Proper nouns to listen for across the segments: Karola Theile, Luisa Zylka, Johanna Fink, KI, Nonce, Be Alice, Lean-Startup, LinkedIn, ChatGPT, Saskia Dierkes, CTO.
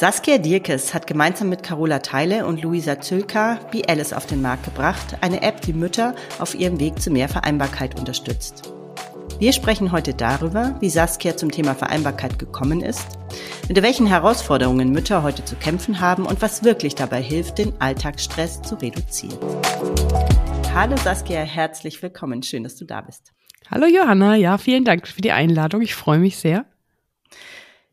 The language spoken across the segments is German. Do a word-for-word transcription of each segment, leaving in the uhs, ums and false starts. Saskia Dierkes hat gemeinsam mit Karola Theile und Luisa Zylka Be Alice auf den Markt gebracht, eine App, die Mütter auf ihrem Weg zu mehr Vereinbarkeit unterstützt. Wir sprechen heute darüber, wie Saskia zum Thema Vereinbarkeit gekommen ist, mit welchen Herausforderungen Mütter heute zu kämpfen haben und was wirklich dabei hilft, den Alltagsstress zu reduzieren. Hallo Saskia, herzlich willkommen. Schön, dass du da bist. Hallo Johanna, ja, vielen Dank für die Einladung. Ich freue mich sehr.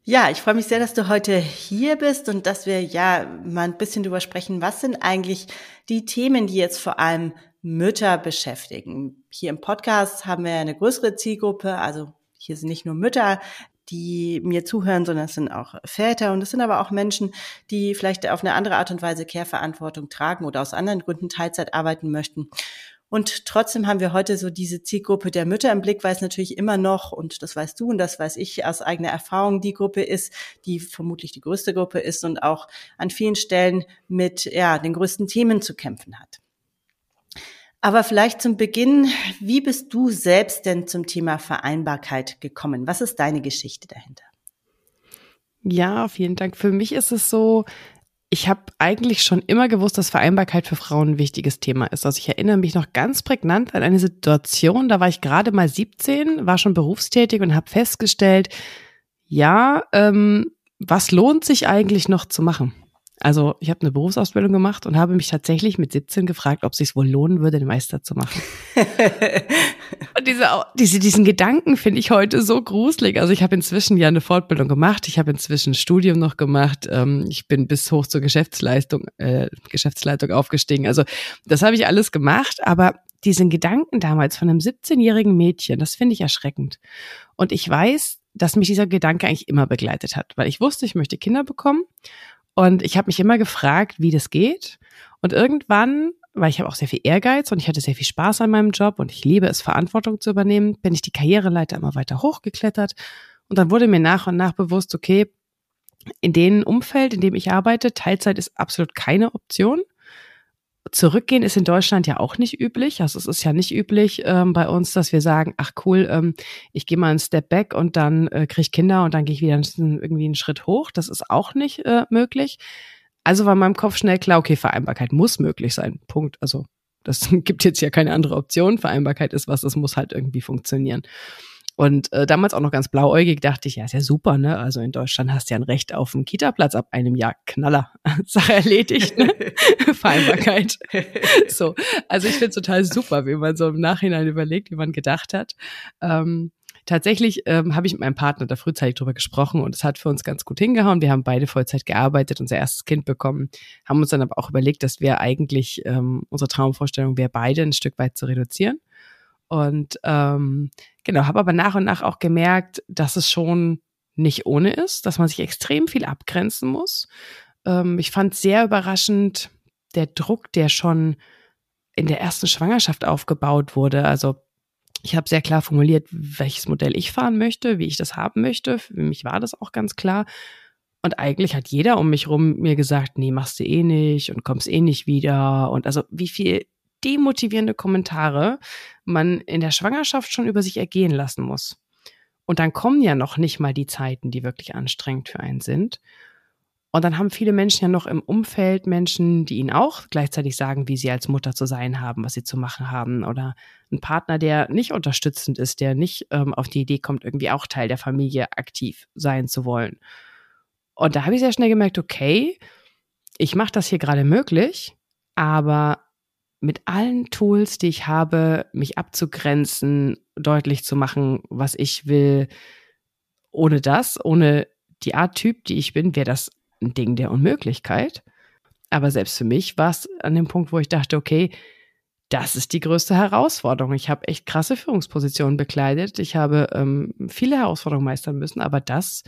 Ja, ich freue mich sehr, dass du heute hier bist und dass wir ja mal ein bisschen drüber sprechen, was sind eigentlich die Themen, die jetzt vor allem Mütter beschäftigen. Hier im Podcast haben wir eine größere Zielgruppe, also hier sind nicht nur Mütter, die mir zuhören, sondern es sind auch Väter und es sind aber auch Menschen, die vielleicht auf eine andere Art und Weise Care-Verantwortung tragen oder aus anderen Gründen Teilzeit arbeiten möchten. Und trotzdem haben wir heute so diese Zielgruppe der Mütter im Blick, weil es natürlich immer noch, und das weißt du und das weiß ich aus eigener Erfahrung, die Gruppe ist, die vermutlich die größte Gruppe ist und auch an vielen Stellen mit ja den größten Themen zu kämpfen hat. Aber vielleicht zum Beginn, wie bist du selbst denn zum Thema Vereinbarkeit gekommen? Was ist deine Geschichte dahinter? Ja, vielen Dank. Für mich ist es so, ich habe eigentlich schon immer gewusst, dass Vereinbarkeit für Frauen ein wichtiges Thema ist. Also ich erinnere mich noch ganz prägnant an eine Situation, da war ich gerade mal siebzehn, war schon berufstätig und habe festgestellt, ja, ähm, was lohnt sich eigentlich noch zu machen? Also ich habe eine Berufsausbildung gemacht und habe mich tatsächlich mit siebzehn gefragt, ob es sich wohl lohnen würde, den Meister zu machen. Und diese, diese, diesen Gedanken finde ich heute so gruselig. Also ich habe inzwischen ja eine Fortbildung gemacht, ich habe inzwischen ein Studium noch gemacht, ähm, ich bin bis hoch zur Geschäftsleistung, äh, Geschäftsleitung aufgestiegen. Also das habe ich alles gemacht, aber diesen Gedanken damals von einem siebzehnjährigen Mädchen, das finde ich erschreckend. Und ich weiß, dass mich dieser Gedanke eigentlich immer begleitet hat, weil ich wusste, ich möchte Kinder bekommen. Und ich habe mich immer gefragt, wie das geht. Und irgendwann, weil ich habe auch sehr viel Ehrgeiz und ich hatte sehr viel Spaß an meinem Job und ich liebe es, Verantwortung zu übernehmen, bin ich die Karriereleiter immer weiter hochgeklettert. Und dann wurde mir nach und nach bewusst, okay, in dem Umfeld, in dem ich arbeite, Teilzeit ist absolut keine Option. Zurückgehen ist in Deutschland ja auch nicht üblich. Also es ist ja nicht üblich ähm, bei uns, dass wir sagen, ach cool, ähm, ich gehe mal einen Step back und dann äh, kriege ich Kinder und dann gehe ich wieder einen, irgendwie einen Schritt hoch. Das ist auch nicht äh, möglich. Also war in meinem Kopf schnell klar, okay, Vereinbarkeit muss möglich sein. Punkt. Also das gibt jetzt ja keine andere Option. Vereinbarkeit ist was, das muss halt irgendwie funktionieren. Und äh, damals auch noch ganz blauäugig dachte ich, ja, ist ja super, ne? Also in Deutschland hast du ja ein Recht auf einen Kita-Platz ab einem Jahr. Knaller. Sache erledigt, ne? Vereinbarkeit. So. Also ich finde es total super, wie man so im Nachhinein überlegt, wie man gedacht hat. Ähm, tatsächlich ähm, habe ich mit meinem Partner da frühzeitig drüber gesprochen und es hat für uns ganz gut hingehauen. Wir haben beide Vollzeit gearbeitet, unser erstes Kind bekommen, haben uns dann aber auch überlegt, dass wir eigentlich, ähm, unsere Traumvorstellung wäre, beide ein Stück weit zu reduzieren. Und ähm, genau, habe aber nach und nach auch gemerkt, dass es schon nicht ohne ist, dass man sich extrem viel abgrenzen muss. Ähm, ich fand sehr überraschend der Druck, der schon in der ersten Schwangerschaft aufgebaut wurde. Also ich habe sehr klar formuliert, welches Modell ich fahren möchte, wie ich das haben möchte. Für mich war das auch ganz klar. Und eigentlich hat jeder um mich rum mir gesagt, nee, machst du eh nicht und kommst eh nicht wieder. Und also wie viel demotivierende Kommentare man in der Schwangerschaft schon über sich ergehen lassen muss. Und dann kommen ja noch nicht mal die Zeiten, die wirklich anstrengend für einen sind. Und dann haben viele Menschen ja noch im Umfeld Menschen, die ihnen auch gleichzeitig sagen, wie sie als Mutter zu sein haben, was sie zu machen haben. Oder ein Partner, der nicht unterstützend ist, der nicht ähm, auf die Idee kommt, irgendwie auch Teil der Familie aktiv sein zu wollen. Und da habe ich sehr schnell gemerkt, okay, ich mache das hier gerade möglich, aber mit allen Tools, die ich habe, mich abzugrenzen, deutlich zu machen, was ich will. Ohne das, ohne die Art Typ, die ich bin, wäre das ein Ding der Unmöglichkeit. Aber selbst für mich war es an dem Punkt, wo ich dachte, okay, das ist die größte Herausforderung. Ich habe echt krasse Führungspositionen bekleidet. Ich habe ähm, viele Herausforderungen meistern müssen, aber das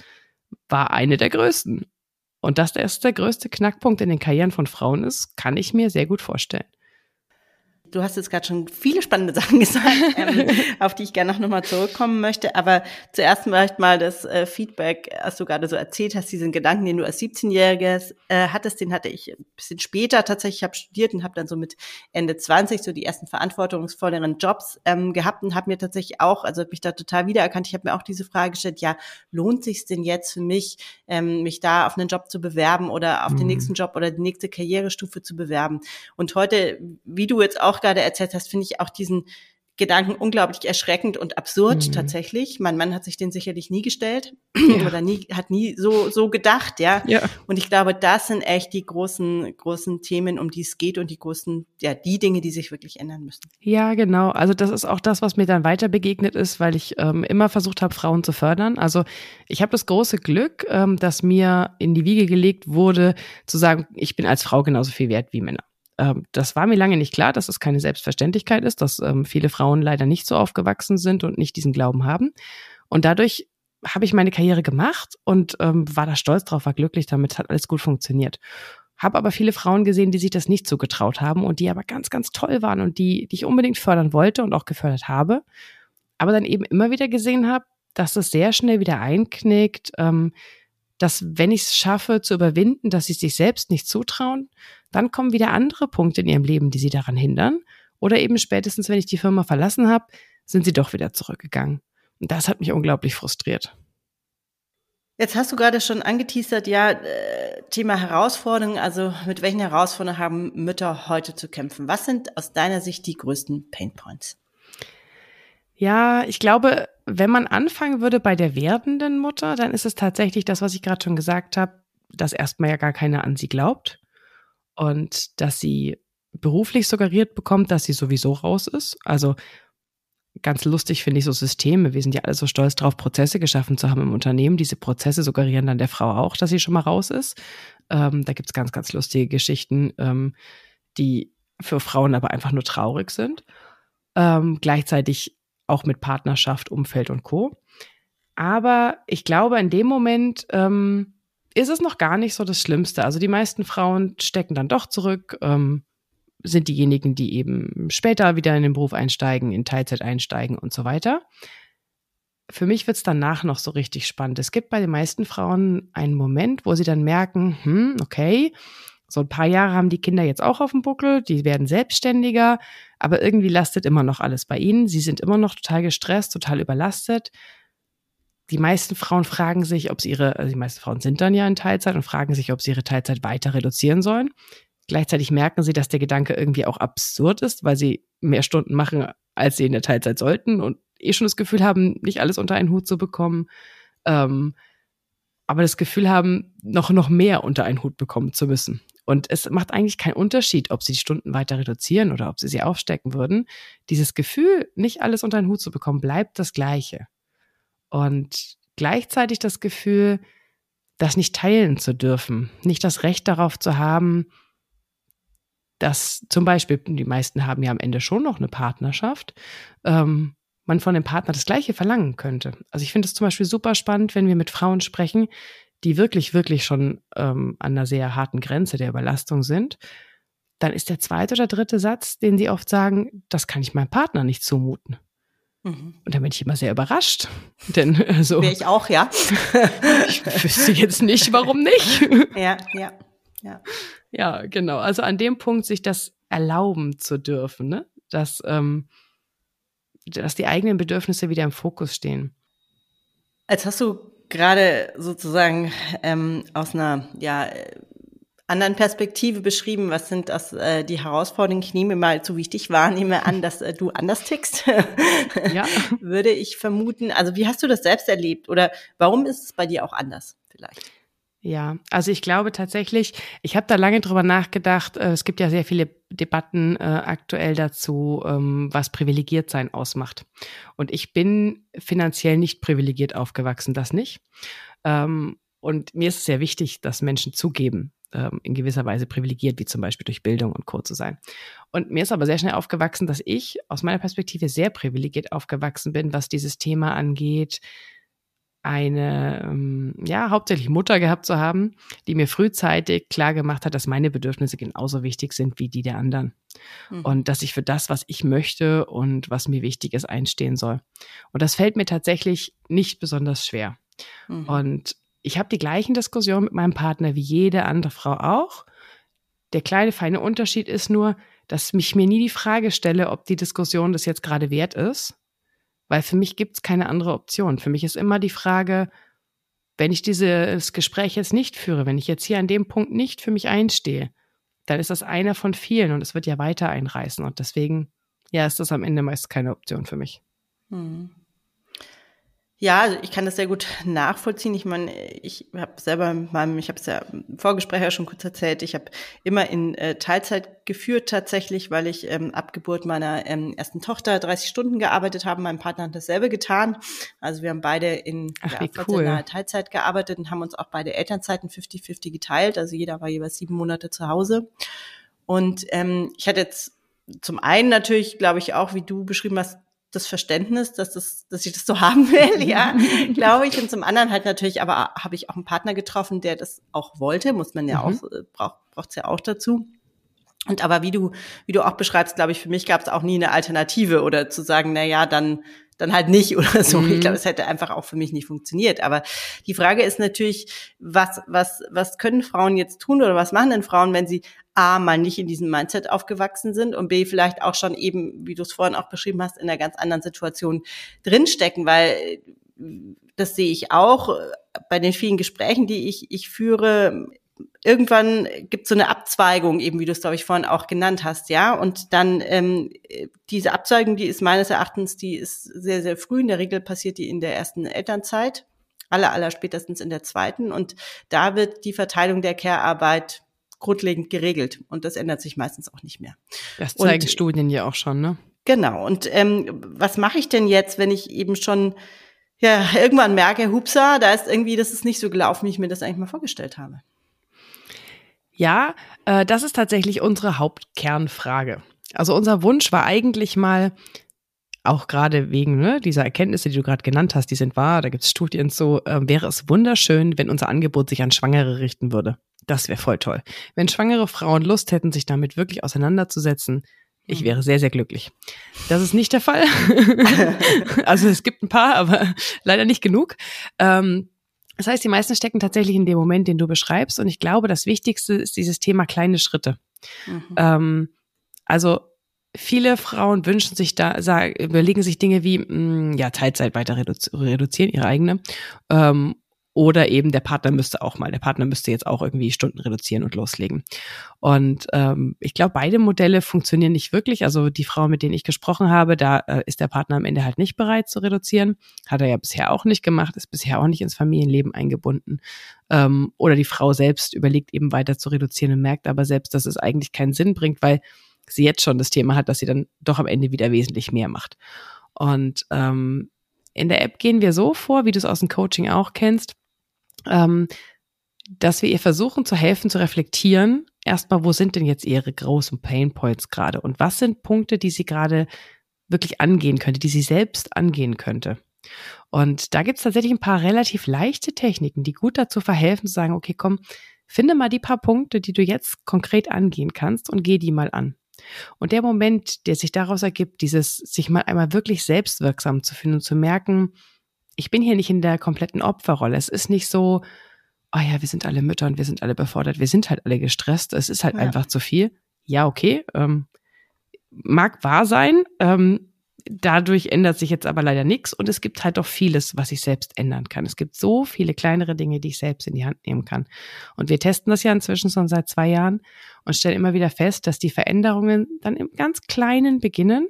war eine der größten. Und dass das der größte Knackpunkt in den Karrieren von Frauen ist, kann ich mir sehr gut vorstellen. Du hast jetzt gerade schon viele spannende Sachen gesagt, ähm, auf die ich gerne noch mal zurückkommen möchte. Aber zuerst vielleicht mal das äh, Feedback, was du gerade so erzählt hast, diesen Gedanken, den du als siebzehnjähriges äh, hattest, den hatte ich bisschen später tatsächlich, ich habe studiert und habe dann so mit Ende zwanzig so die ersten verantwortungsvolleren Jobs ähm, gehabt und habe mir tatsächlich auch, also habe mich da total wiedererkannt, ich habe mir auch diese Frage gestellt, ja, lohnt sich's denn jetzt für mich, ähm, mich da auf einen Job zu bewerben oder auf mhm. den nächsten Job oder die nächste Karrierestufe zu bewerben? Und heute, wie du jetzt auch gerade erzählt hast, finde ich auch diesen Gedanken unglaublich erschreckend und absurd mhm. tatsächlich. Mein Mann hat sich den sicherlich nie gestellt ja. oder nie hat nie so so gedacht, ja. ja. Und ich glaube, das sind echt die großen großen Themen, um die es geht und die großen, ja, die Dinge, die sich wirklich ändern müssen. Ja, genau. Also das ist auch das, was mir dann weiter begegnet ist, weil ich ähm, immer versucht habe, Frauen zu fördern. Also ich habe das große Glück, ähm, dass mir in die Wiege gelegt wurde, zu sagen, ich bin als Frau genauso viel wert wie Männer. Das war mir lange nicht klar, dass es keine Selbstverständlichkeit ist, dass ähm, viele Frauen leider nicht so aufgewachsen sind und nicht diesen Glauben haben. Und dadurch habe ich meine Karriere gemacht und ähm, war da stolz drauf, war glücklich damit, hat alles gut funktioniert. Habe aber viele Frauen gesehen, die sich das nicht so getraut haben und die aber ganz, ganz toll waren und die, die ich unbedingt fördern wollte und auch gefördert habe. Aber dann eben immer wieder gesehen habe, dass es sehr schnell wieder einknickt, ähm, dass wenn ich es schaffe zu überwinden, dass sie sich selbst nicht zutrauen, dann kommen wieder andere Punkte in ihrem Leben, die sie daran hindern. Oder eben spätestens, wenn ich die Firma verlassen habe, sind sie doch wieder zurückgegangen. Und das hat mich unglaublich frustriert. Jetzt hast du gerade schon angeteasert, ja, Thema Herausforderungen. Also mit welchen Herausforderungen haben Mütter heute zu kämpfen? Was sind aus deiner Sicht die größten Painpoints? Ja, ich glaube, wenn man anfangen würde bei der werdenden Mutter, dann ist es tatsächlich das, was ich gerade schon gesagt habe, dass erstmal ja gar keiner an sie glaubt und dass sie beruflich suggeriert bekommt, dass sie sowieso raus ist. Also ganz lustig finde ich so Systeme. Wir sind ja alle so stolz drauf, Prozesse geschaffen zu haben im Unternehmen. Diese Prozesse suggerieren dann der Frau auch, dass sie schon mal raus ist. Ähm, da gibt's ganz, ganz lustige Geschichten, ähm, die für Frauen aber einfach nur traurig sind. Ähm, gleichzeitig auch mit Partnerschaft, Umfeld und Co. Aber ich glaube, in dem Moment ähm, ist es noch gar nicht so das Schlimmste. Also die meisten Frauen stecken dann doch zurück, ähm, sind diejenigen, die eben später wieder in den Beruf einsteigen, in Teilzeit einsteigen und so weiter. Für mich wird es danach noch so richtig spannend. Es gibt bei den meisten Frauen einen Moment, wo sie dann merken, hm, okay, so ein paar Jahre haben die Kinder jetzt auch auf dem Buckel, die werden selbstständiger, aber irgendwie lastet immer noch alles bei ihnen. Sie sind immer noch total gestresst, total überlastet. Die meisten Frauen fragen sich, ob sie ihre, also die meisten Frauen sind dann ja in Teilzeit und fragen sich, ob sie ihre Teilzeit weiter reduzieren sollen. Gleichzeitig merken sie, dass der Gedanke irgendwie auch absurd ist, weil sie mehr Stunden machen, als sie in der Teilzeit sollten und eh schon das Gefühl haben, nicht alles unter einen Hut zu bekommen. Ähm, aber das Gefühl haben, noch, noch mehr unter einen Hut bekommen zu müssen. Und es macht eigentlich keinen Unterschied, ob sie die Stunden weiter reduzieren oder ob sie sie aufstecken würden. Dieses Gefühl, nicht alles unter einen Hut zu bekommen, bleibt das Gleiche. Und gleichzeitig das Gefühl, das nicht teilen zu dürfen, nicht das Recht darauf zu haben, dass zum Beispiel, die meisten haben ja am Ende schon noch eine Partnerschaft, ähm, man von dem Partner das Gleiche verlangen könnte. Also ich finde es zum Beispiel super spannend, wenn wir mit Frauen sprechen, die wirklich, wirklich schon ähm, an einer sehr harten Grenze der Überlastung sind, dann ist der zweite oder dritte Satz, den sie oft sagen, das kann ich meinem Partner nicht zumuten. Mhm. Und da bin ich immer sehr überrascht. Denn also, wäre ich auch, ja. Ich wüsste jetzt nicht, warum nicht. Ja, ja, ja. Ja, genau. Also an dem Punkt, sich das erlauben zu dürfen, ne? Dass, ähm, dass die eigenen Bedürfnisse wieder im Fokus stehen. Als hast du gerade sozusagen ähm, aus einer ja, anderen Perspektive beschrieben, was sind das äh, die Herausforderungen? Ich nehme mal, so wie ich dich wahrnehme, an, dass äh, du anders tickst, ja. Würde ich vermuten. Also wie hast du das selbst erlebt oder warum ist es bei dir auch anders vielleicht? Ja, also ich glaube tatsächlich, ich habe da lange drüber nachgedacht, äh, es gibt ja sehr viele Debatten äh, aktuell dazu, ähm, was privilegiert sein ausmacht. Und ich bin finanziell nicht privilegiert aufgewachsen, das nicht. Ähm, und mir ist es sehr wichtig, dass Menschen zugeben, ähm, in gewisser Weise privilegiert, wie zum Beispiel durch Bildung und Co. zu sein. Und mir ist aber sehr schnell aufgewachsen, dass ich aus meiner Perspektive sehr privilegiert aufgewachsen bin, was dieses Thema angeht, eine, ja, hauptsächlich Mutter gehabt zu haben, die mir frühzeitig klar gemacht hat, dass meine Bedürfnisse genauso wichtig sind wie die der anderen. Mhm. Und dass ich für das, was ich möchte und was mir wichtig ist, einstehen soll. Und das fällt mir tatsächlich nicht besonders schwer. Mhm. Und ich habe die gleichen Diskussionen mit meinem Partner wie jede andere Frau auch. Der kleine, feine Unterschied ist nur, dass ich mir nie die Frage stelle, ob die Diskussion das jetzt gerade wert ist, weil für mich gibt es keine andere Option. Für mich ist immer die Frage, wenn ich dieses Gespräch jetzt nicht führe, wenn ich jetzt hier an dem Punkt nicht für mich einstehe, dann ist das einer von vielen und es wird ja weiter einreißen. Und deswegen, ja, ist das am Ende meist keine Option für mich. Hm. Ja, also ich kann das sehr gut nachvollziehen. Ich meine, ich habe selber in meinem, ich habe es ja im Vorgespräch ja schon kurz erzählt, ich habe immer in äh, Teilzeit geführt tatsächlich, weil ich ähm, ab Geburt meiner ähm, ersten Tochter dreißig Stunden gearbeitet habe. Mein Partner hat dasselbe getan. Also wir haben beide in Ach, ja, cool. nahe Teilzeit gearbeitet und haben uns auch beide Elternzeiten fünfzig fünfzig geteilt. Also jeder war jeweils sieben Monate zu Hause. Und ähm, ich hatte jetzt zum einen natürlich, glaube ich, auch, wie du beschrieben hast, das Verständnis, dass das, dass ich das so haben will, ja, glaube ich. Und zum anderen halt natürlich, aber habe ich auch einen Partner getroffen, der das auch wollte, muss man ja mhm. auch, braucht, braucht's ja auch dazu. Und aber wie du, wie du auch beschreibst, glaube ich, für mich gab es auch nie eine Alternative oder zu sagen, na ja, dann, dann halt nicht oder so. Mhm. Ich glaube, es hätte einfach auch für mich nicht funktioniert. Aber die Frage ist natürlich, was, was, was können Frauen jetzt tun oder was machen denn Frauen, wenn sie A, mal nicht in diesem Mindset aufgewachsen sind und B, vielleicht auch schon eben, wie du es vorhin auch beschrieben hast, in einer ganz anderen Situation drinstecken, weil das sehe ich auch bei den vielen Gesprächen, die ich, ich führe. Irgendwann gibt es so eine Abzweigung, eben wie du es, glaube ich, vorhin auch genannt hast, ja. Und dann ähm, diese Abzweigung, die ist meines Erachtens, die ist sehr, sehr früh. In der Regel passiert die in der ersten Elternzeit, aller, aller spätestens in der zweiten. Und da wird die Verteilung der Care-Arbeit grundlegend geregelt. Und das ändert sich meistens auch nicht mehr. Das zeigen und, Studien ja auch schon, ne? Genau. Und ähm, was mache ich denn jetzt, wenn ich eben schon ja irgendwann merke, hupsa, da ist irgendwie, das ist nicht so gelaufen, wie ich mir das eigentlich mal vorgestellt habe? Ja, äh, das ist tatsächlich unsere Hauptkernfrage. Also unser Wunsch war eigentlich mal, auch gerade wegen ne, dieser Erkenntnisse, die du gerade genannt hast, die sind wahr, da gibt es Studien zu, äh, wäre es wunderschön, wenn unser Angebot sich an Schwangere richten würde. Das wäre voll toll. Wenn schwangere Frauen Lust hätten, sich damit wirklich auseinanderzusetzen, ich wäre sehr, sehr glücklich. Das ist nicht der Fall. Also es gibt ein paar, aber leider nicht genug. Ähm, Das heißt, die meisten stecken tatsächlich in dem Moment, den du beschreibst. Und ich glaube, das Wichtigste ist dieses Thema kleine Schritte. Mhm. Ähm, also viele Frauen wünschen sich da, sagen, überlegen sich Dinge wie mh, ja Teilzeit weiter reduzi- reduzieren, ihre eigene. Ähm, oder eben der Partner müsste auch mal, der Partner müsste jetzt auch irgendwie Stunden reduzieren und loslegen. Und ähm, ich glaube, beide Modelle funktionieren nicht wirklich. Also die Frauen, mit denen ich gesprochen habe, da äh, ist der Partner am Ende halt nicht bereit zu reduzieren. Hat er ja bisher auch nicht gemacht, ist bisher auch nicht ins Familienleben eingebunden. Ähm, oder die Frau selbst überlegt eben weiter zu reduzieren und merkt aber selbst, dass es eigentlich keinen Sinn bringt, weil sie jetzt schon das Thema hat, dass sie dann doch am Ende wieder wesentlich mehr macht. Und ähm, in der App gehen wir so vor, wie du es aus dem Coaching auch kennst, Ähm, dass wir ihr versuchen zu helfen, zu reflektieren, erstmal, wo sind denn jetzt ihre großen Painpoints gerade und was sind Punkte, die sie gerade wirklich angehen könnte, die sie selbst angehen könnte. Und da gibt es tatsächlich ein paar relativ leichte Techniken, die gut dazu verhelfen, zu sagen, okay, komm, finde mal die paar Punkte, die du jetzt konkret angehen kannst und geh die mal an. Und der Moment, der sich daraus ergibt, dieses sich mal einmal wirklich selbstwirksam zu finden und zu merken, ich bin hier nicht in der kompletten Opferrolle. Es ist nicht so, oh ja, wir sind alle Mütter und wir sind alle befordert, wir sind halt alle gestresst, es ist halt ja. einfach zu viel. Ja, okay, ähm, mag wahr sein, ähm, dadurch ändert sich jetzt aber leider nichts und es gibt halt doch vieles, was ich selbst ändern kann. Es gibt so viele kleinere Dinge, die ich selbst in die Hand nehmen kann. Und wir testen das ja inzwischen schon seit zwei Jahren und stellen immer wieder fest, dass die Veränderungen dann im ganz Kleinen beginnen,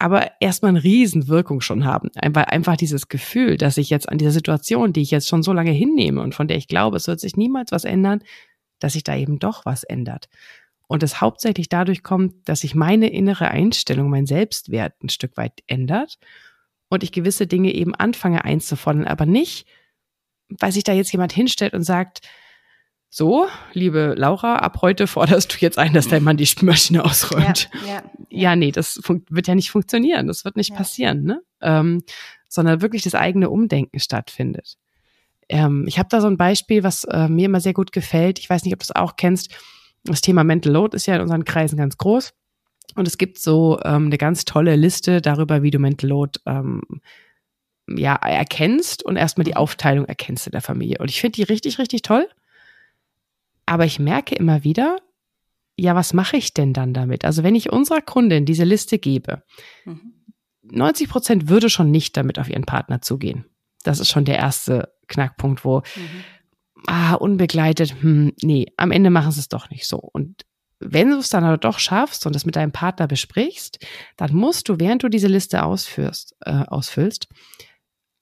aber erstmal eine Riesenwirkung schon haben. Weil einfach dieses Gefühl, dass ich jetzt an dieser Situation, die ich jetzt schon so lange hinnehme und von der ich glaube, es wird sich niemals was ändern, dass sich da eben doch was ändert. Und es hauptsächlich dadurch kommt, dass sich meine innere Einstellung, mein Selbstwert ein Stück weit ändert und ich gewisse Dinge eben anfange einzufordern, aber nicht, weil sich da jetzt jemand hinstellt und sagt, so, liebe Laura, ab heute forderst du jetzt ein, dass dein Mann die Spülmaschine ausräumt. Ja, ja, ja nee, das fun- wird ja nicht funktionieren, das wird nicht ja. passieren, ne? Ähm, sondern wirklich das eigene Umdenken stattfindet. Ähm, ich habe da so ein Beispiel, was äh, mir immer sehr gut gefällt. Ich weiß nicht, ob du es auch kennst. Das Thema Mental Load ist ja in unseren Kreisen ganz groß. Und es gibt so ähm, eine ganz tolle Liste darüber, wie du Mental Load ähm, ja, erkennst und erstmal die Aufteilung erkennst in der Familie. Und ich finde die richtig, richtig toll. Aber ich merke immer wieder, ja, was mache ich denn dann damit? Also wenn ich unserer Kundin diese Liste gebe, mhm. neunzig Prozent würde schon nicht damit auf ihren Partner zugehen. Das ist schon der erste Knackpunkt, wo, mhm. ah, unbegleitet, hm, nee, am Ende machen sie es doch nicht so. Und wenn du es dann aber doch schaffst und das mit deinem Partner besprichst, dann musst du, während du diese Liste ausführst, äh, ausfüllst,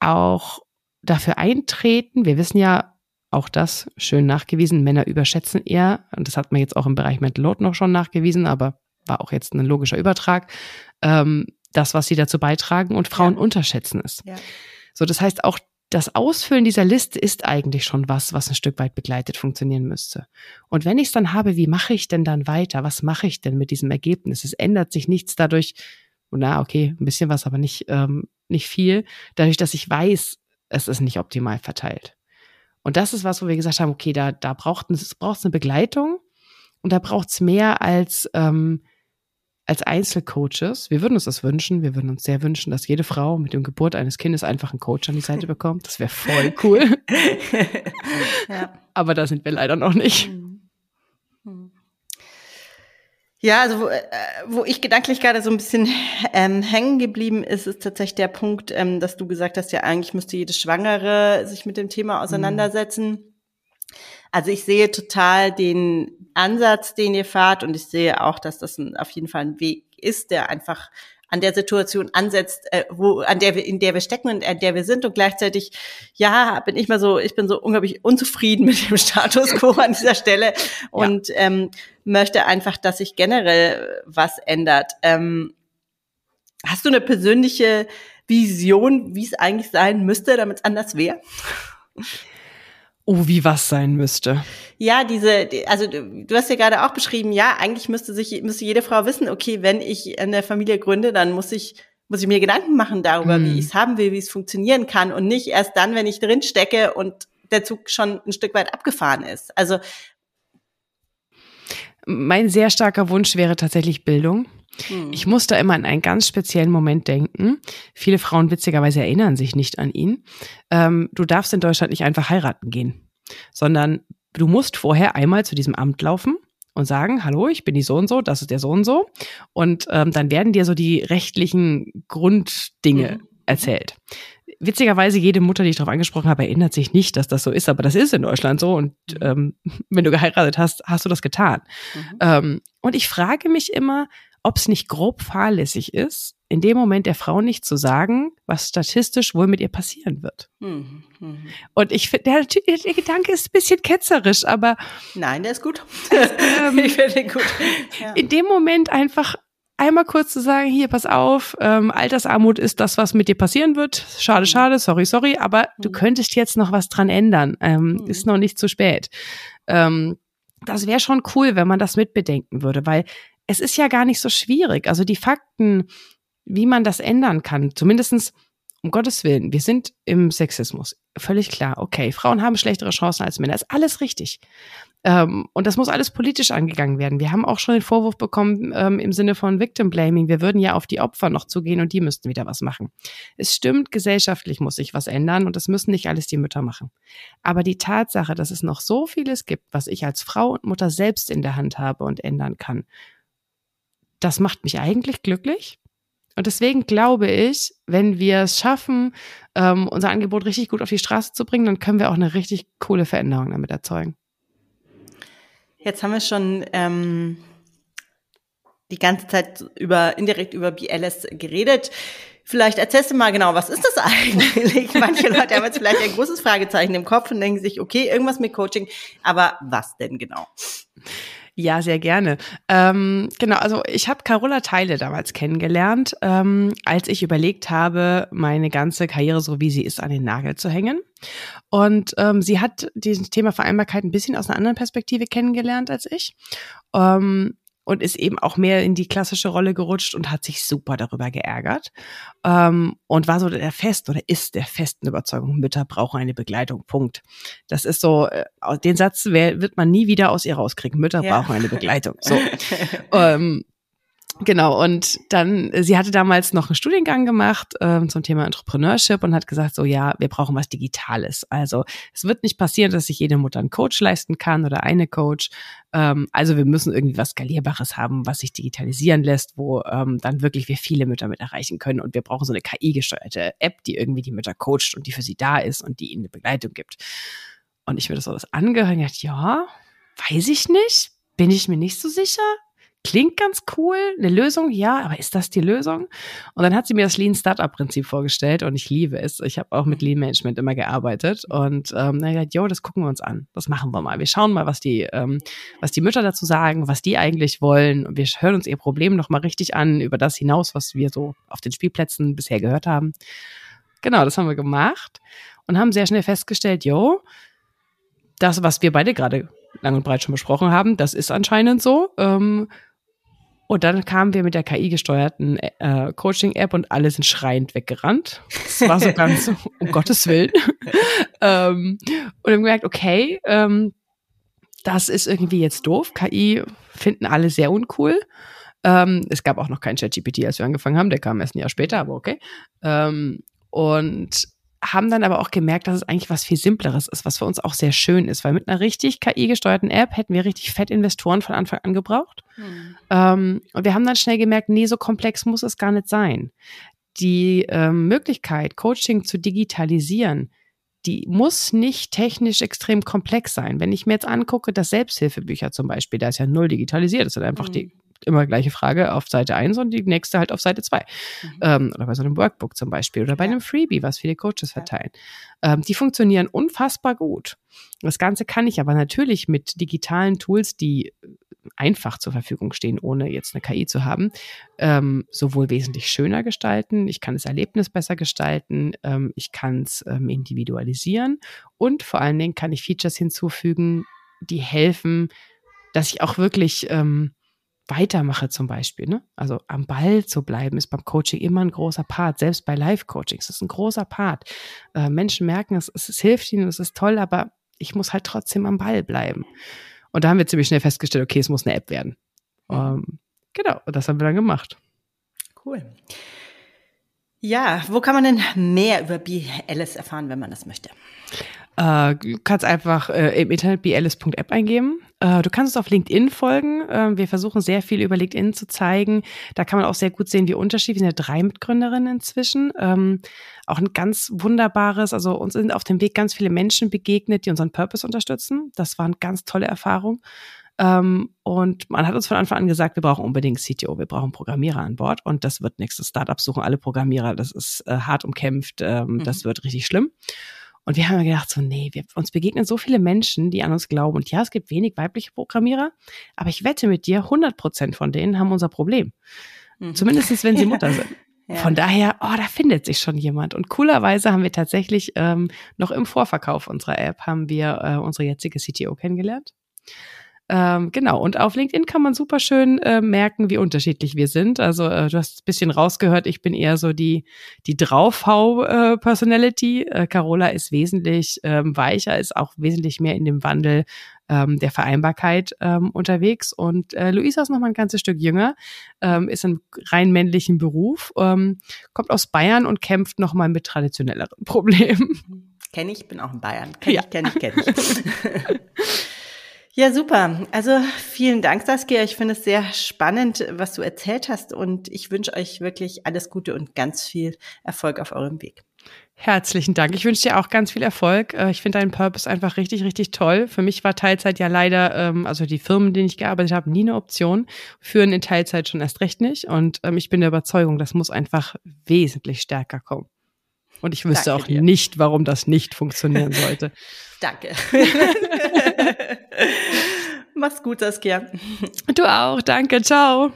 auch dafür eintreten. Wir wissen ja, auch das, schön nachgewiesen, Männer überschätzen eher, und das hat man jetzt auch im Bereich Mental Load noch schon nachgewiesen, aber war auch jetzt ein logischer Übertrag, ähm, das, was sie dazu beitragen, und Frauen ja. unterschätzen es. Ja. So, das heißt, auch das Ausfüllen dieser Liste ist eigentlich schon was, was ein Stück weit begleitet funktionieren müsste. Und wenn ich es dann habe, wie mache ich denn dann weiter? Was mache ich denn mit diesem Ergebnis? Es ändert sich nichts dadurch, na okay, ein bisschen was, aber nicht, ähm, nicht viel, dadurch, dass ich weiß, es ist nicht optimal verteilt. Und das ist was, wo wir gesagt haben, okay, da, da braucht es eine Begleitung und da braucht es mehr als, ähm, als Einzelcoaches. Wir würden uns das wünschen, wir würden uns sehr wünschen, dass jede Frau mit dem Geburt eines Kindes einfach einen Coach an die Seite bekommt. Das wäre voll cool. ja. Aber da sind wir leider noch nicht. Ja, also wo, wo ich gedanklich gerade so ein bisschen ähm, hängen geblieben ist, ist tatsächlich der Punkt, ähm, dass du gesagt hast, ja eigentlich müsste jede Schwangere sich mit dem Thema auseinandersetzen. Mhm. Also ich sehe total den Ansatz, den ihr fahrt, und ich sehe auch, dass das ein, auf jeden Fall ein Weg ist, der einfach an der Situation ansetzt, äh, wo an der wir in der wir stecken und an der wir sind, und gleichzeitig ja bin ich mal so, ich bin so unglaublich unzufrieden mit dem Status quo an dieser Stelle und ja. ähm, möchte einfach, dass sich generell was ändert. Ähm, hast du eine persönliche Vision, wie es eigentlich sein müsste, damit es anders wäre? Oh, wie was sein müsste. Ja, diese, also du hast ja gerade auch beschrieben, ja, eigentlich müsste sich müsste jede Frau wissen, okay, wenn ich eine Familie gründe, dann muss ich muss ich mir Gedanken machen darüber, mm. wie ich es haben will, wie es funktionieren kann, und nicht erst dann, wenn ich drin stecke und der Zug schon ein Stück weit abgefahren ist. Also mein sehr starker Wunsch wäre tatsächlich Bildung. Mm. Ich muss da immer an einen ganz speziellen Moment denken. Viele Frauen witzigerweise erinnern sich nicht an ihn. Ähm, du darfst in Deutschland nicht einfach heiraten gehen, sondern du musst vorher einmal zu diesem Amt laufen und sagen, hallo, ich bin die so und so, das ist der so und so. Und ähm, dann werden dir so die rechtlichen Grunddinge mhm. erzählt. Witzigerweise, jede Mutter, die ich darauf angesprochen habe, erinnert sich nicht, dass das so ist, aber das ist in Deutschland so. Und ähm, wenn du geheiratet hast, hast du das getan. Mhm. Ähm, und ich frage mich immer, ob es nicht grob fahrlässig ist, in dem Moment der Frau nicht zu sagen, was statistisch wohl mit ihr passieren wird. Mhm, mh. Und ich finde, der, der Gedanke ist ein bisschen ketzerisch, aber... Nein, der ist gut. ähm, ich finde den gut. Ja. In dem Moment einfach einmal kurz zu sagen, hier, pass auf, ähm, Altersarmut ist das, was mit dir passieren wird. Schade, mhm. schade, sorry, sorry, aber mhm. du könntest jetzt noch was dran ändern. Ähm, mhm. Ist noch nicht zu spät. Ähm, das wäre schon cool, wenn man das mitbedenken würde, weil es ist ja gar nicht so schwierig. Also die Fakten, wie man das ändern kann, zumindestens, um Gottes Willen, wir sind im Sexismus. Völlig klar, okay, Frauen haben schlechtere Chancen als Männer, ist alles richtig. Ähm, und das muss alles politisch angegangen werden. Wir haben auch schon den Vorwurf bekommen ähm, im Sinne von Victim Blaming, wir würden ja auf die Opfer noch zugehen und die müssten wieder was machen. Es stimmt, gesellschaftlich muss sich was ändern und das müssen nicht alles die Mütter machen. Aber die Tatsache, dass es noch so vieles gibt, was ich als Frau und Mutter selbst in der Hand habe und ändern kann, das macht mich eigentlich glücklich. Und deswegen glaube ich, wenn wir es schaffen, ähm, unser Angebot richtig gut auf die Straße zu bringen, dann können wir auch eine richtig coole Veränderung damit erzeugen. Jetzt haben wir schon ähm, die ganze Zeit über indirekt über Be Alice geredet. Vielleicht erzählst du mal genau, was ist das eigentlich? Manche Leute haben jetzt vielleicht ein großes Fragezeichen im Kopf und denken sich, okay, irgendwas mit Coaching, aber was denn genau? Ja, sehr gerne. Ähm, genau, also ich habe Karola Theile damals kennengelernt, ähm, als ich überlegt habe, meine ganze Karriere, so wie sie ist, an den Nagel zu hängen. Und ähm, sie hat dieses Thema Vereinbarkeit ein bisschen aus einer anderen Perspektive kennengelernt als ich. Ähm, und ist eben auch mehr in die klassische Rolle gerutscht und hat sich super darüber geärgert ähm, und war so der fest oder ist der festen Überzeugung, Mütter brauchen eine Begleitung, Punkt. Das ist so, äh, den Satz wird man nie wieder aus ihr rauskriegen, Mütter ja. brauchen eine Begleitung. So. ähm, Genau, und dann, sie hatte damals noch einen Studiengang gemacht ähm, zum Thema Entrepreneurship und hat gesagt, so ja, wir brauchen was Digitales. Also es wird nicht passieren, dass sich jede Mutter einen Coach leisten kann oder eine Coach. Ähm, also wir müssen irgendwie was Skalierbares haben, was sich digitalisieren lässt, wo ähm, dann wirklich wir viele Mütter mit erreichen können. Und wir brauchen so eine K I-gesteuerte App, die irgendwie die Mütter coacht und die für sie da ist und die ihnen eine Begleitung gibt. Und ich würde das alles angehören und dachte, ja, weiß ich nicht, bin ich mir nicht so sicher. Klingt ganz cool, eine Lösung, ja, aber ist das die Lösung? Und dann hat sie mir das Lean-Startup-Prinzip vorgestellt und ich liebe es. Ich habe auch mit Lean Management immer gearbeitet und ähm, dann habe ich gedacht, jo, das gucken wir uns an, das machen wir mal. Wir schauen mal, was die, ähm, was die Mütter dazu sagen, was die eigentlich wollen und wir hören uns ihr Problem nochmal richtig an, über das hinaus, was wir so auf den Spielplätzen bisher gehört haben. Genau, das haben wir gemacht und haben sehr schnell festgestellt, jo, das, was wir beide gerade lang und breit schon besprochen haben, das ist anscheinend so. Ähm, Und dann kamen wir mit der K I-gesteuerten äh, Coaching-App und alle sind schreiend weggerannt. Das war so ganz, um Gottes Willen. ähm, und haben gemerkt, okay, ähm, das ist irgendwie jetzt doof. K I finden alle sehr uncool. Ähm, es gab auch noch kein ChatGPT, als wir angefangen haben. Der kam erst ein Jahr später, aber okay. Ähm, und haben dann aber auch gemerkt, dass es eigentlich was viel Simpleres ist, was für uns auch sehr schön ist, weil mit einer richtig K I-gesteuerten App hätten wir richtig fett Investoren von Anfang an gebraucht. Mhm. Ähm, und wir haben dann schnell gemerkt, nee, so komplex muss es gar nicht sein. Die ähm, Möglichkeit, Coaching zu digitalisieren, die muss nicht technisch extrem komplex sein. Wenn ich mir jetzt angucke, dass Selbsthilfebücher zum Beispiel, da ist ja null digitalisiert, das sind einfach mhm. die immer gleiche Frage auf Seite eins und die nächste halt auf Seite zwei. Mhm. Ähm, oder bei so einem Workbook zum Beispiel oder bei ja. einem Freebie, was viele Coaches verteilen. Ja. Ähm, die funktionieren unfassbar gut. Das Ganze kann ich aber natürlich mit digitalen Tools, die einfach zur Verfügung stehen, ohne jetzt eine K I zu haben, ähm, sowohl wesentlich schöner gestalten, ich kann das Erlebnis besser gestalten, ähm, ich kann es ähm, individualisieren und vor allen Dingen kann ich Features hinzufügen, die helfen, dass ich auch wirklich ähm, weitermache zum Beispiel, ne? Also am Ball zu bleiben ist beim Coaching immer ein großer Part, selbst bei Live-Coachings ist ein großer Part. Äh, Menschen merken, es, es hilft ihnen, es ist toll, aber ich muss halt trotzdem am Ball bleiben. Und da haben wir ziemlich schnell festgestellt, okay, es muss eine App werden. Ähm, genau, und das haben wir dann gemacht. Cool. Ja, wo kann man denn mehr über Be Alice erfahren, wenn man das möchte? Äh, du kannst einfach äh, im Internet be alice punkt app eingeben. Äh, du kannst uns auf LinkedIn folgen. Äh, wir versuchen sehr viel über LinkedIn zu zeigen. Da kann man auch sehr gut sehen, wie unterschiedlich. Wir sind ja drei Mitgründerinnen inzwischen. Ähm, auch ein ganz wunderbares, also uns sind auf dem Weg ganz viele Menschen begegnet, die unseren Purpose unterstützen. Das war eine ganz tolle Erfahrung. Ähm, und man hat uns von Anfang an gesagt, wir brauchen unbedingt C T O, wir brauchen Programmierer an Bord und das wird nichts. Das Startup suchen alle Programmierer, das ist äh, hart umkämpft, ähm, mhm. das wird richtig schlimm. Und wir haben gedacht so, nee, wir, uns begegnen so viele Menschen, die an uns glauben. Und ja, es gibt wenig weibliche Programmierer, aber ich wette mit dir, hundert Prozent von denen haben unser Problem. Mhm. Zumindest wenn sie Mutter sind. Ja. Von daher, oh, da findet sich schon jemand. Und coolerweise haben wir tatsächlich ähm, noch im Vorverkauf unserer App haben wir äh, unsere jetzige C T O kennengelernt. Ähm, genau, und auf LinkedIn kann man super schön äh, merken, wie unterschiedlich wir sind. Also äh, du hast ein bisschen rausgehört, ich bin eher so die die Draufhau-Personality. Äh, äh, Karola ist wesentlich ähm, weicher, ist auch wesentlich mehr in dem Wandel ähm, der Vereinbarkeit ähm, unterwegs. Und äh, Luisa ist nochmal ein ganzes Stück jünger, ähm, ist in rein männlichen Beruf, ähm, kommt aus Bayern und kämpft nochmal mit traditionelleren Problemen. Kenne ich, bin auch in Bayern. Kenne ich, kenne ich, kenne ich. Ja, super. Also vielen Dank, Saskia. Ich finde es sehr spannend, was du erzählt hast und ich wünsche euch wirklich alles Gute und ganz viel Erfolg auf eurem Weg. Herzlichen Dank. Ich wünsche dir auch ganz viel Erfolg. Ich finde deinen Purpose einfach richtig, richtig toll. Für mich war Teilzeit ja leider, also die Firmen, in denen ich gearbeitet habe, nie eine Option. Führen in Teilzeit schon erst recht nicht und ich bin der Überzeugung, das muss einfach wesentlich stärker kommen. Und ich wüsste Danke auch dir. Nicht, warum das nicht funktionieren sollte. Danke. Mach's gut, Saskia. Du auch. Danke. Ciao.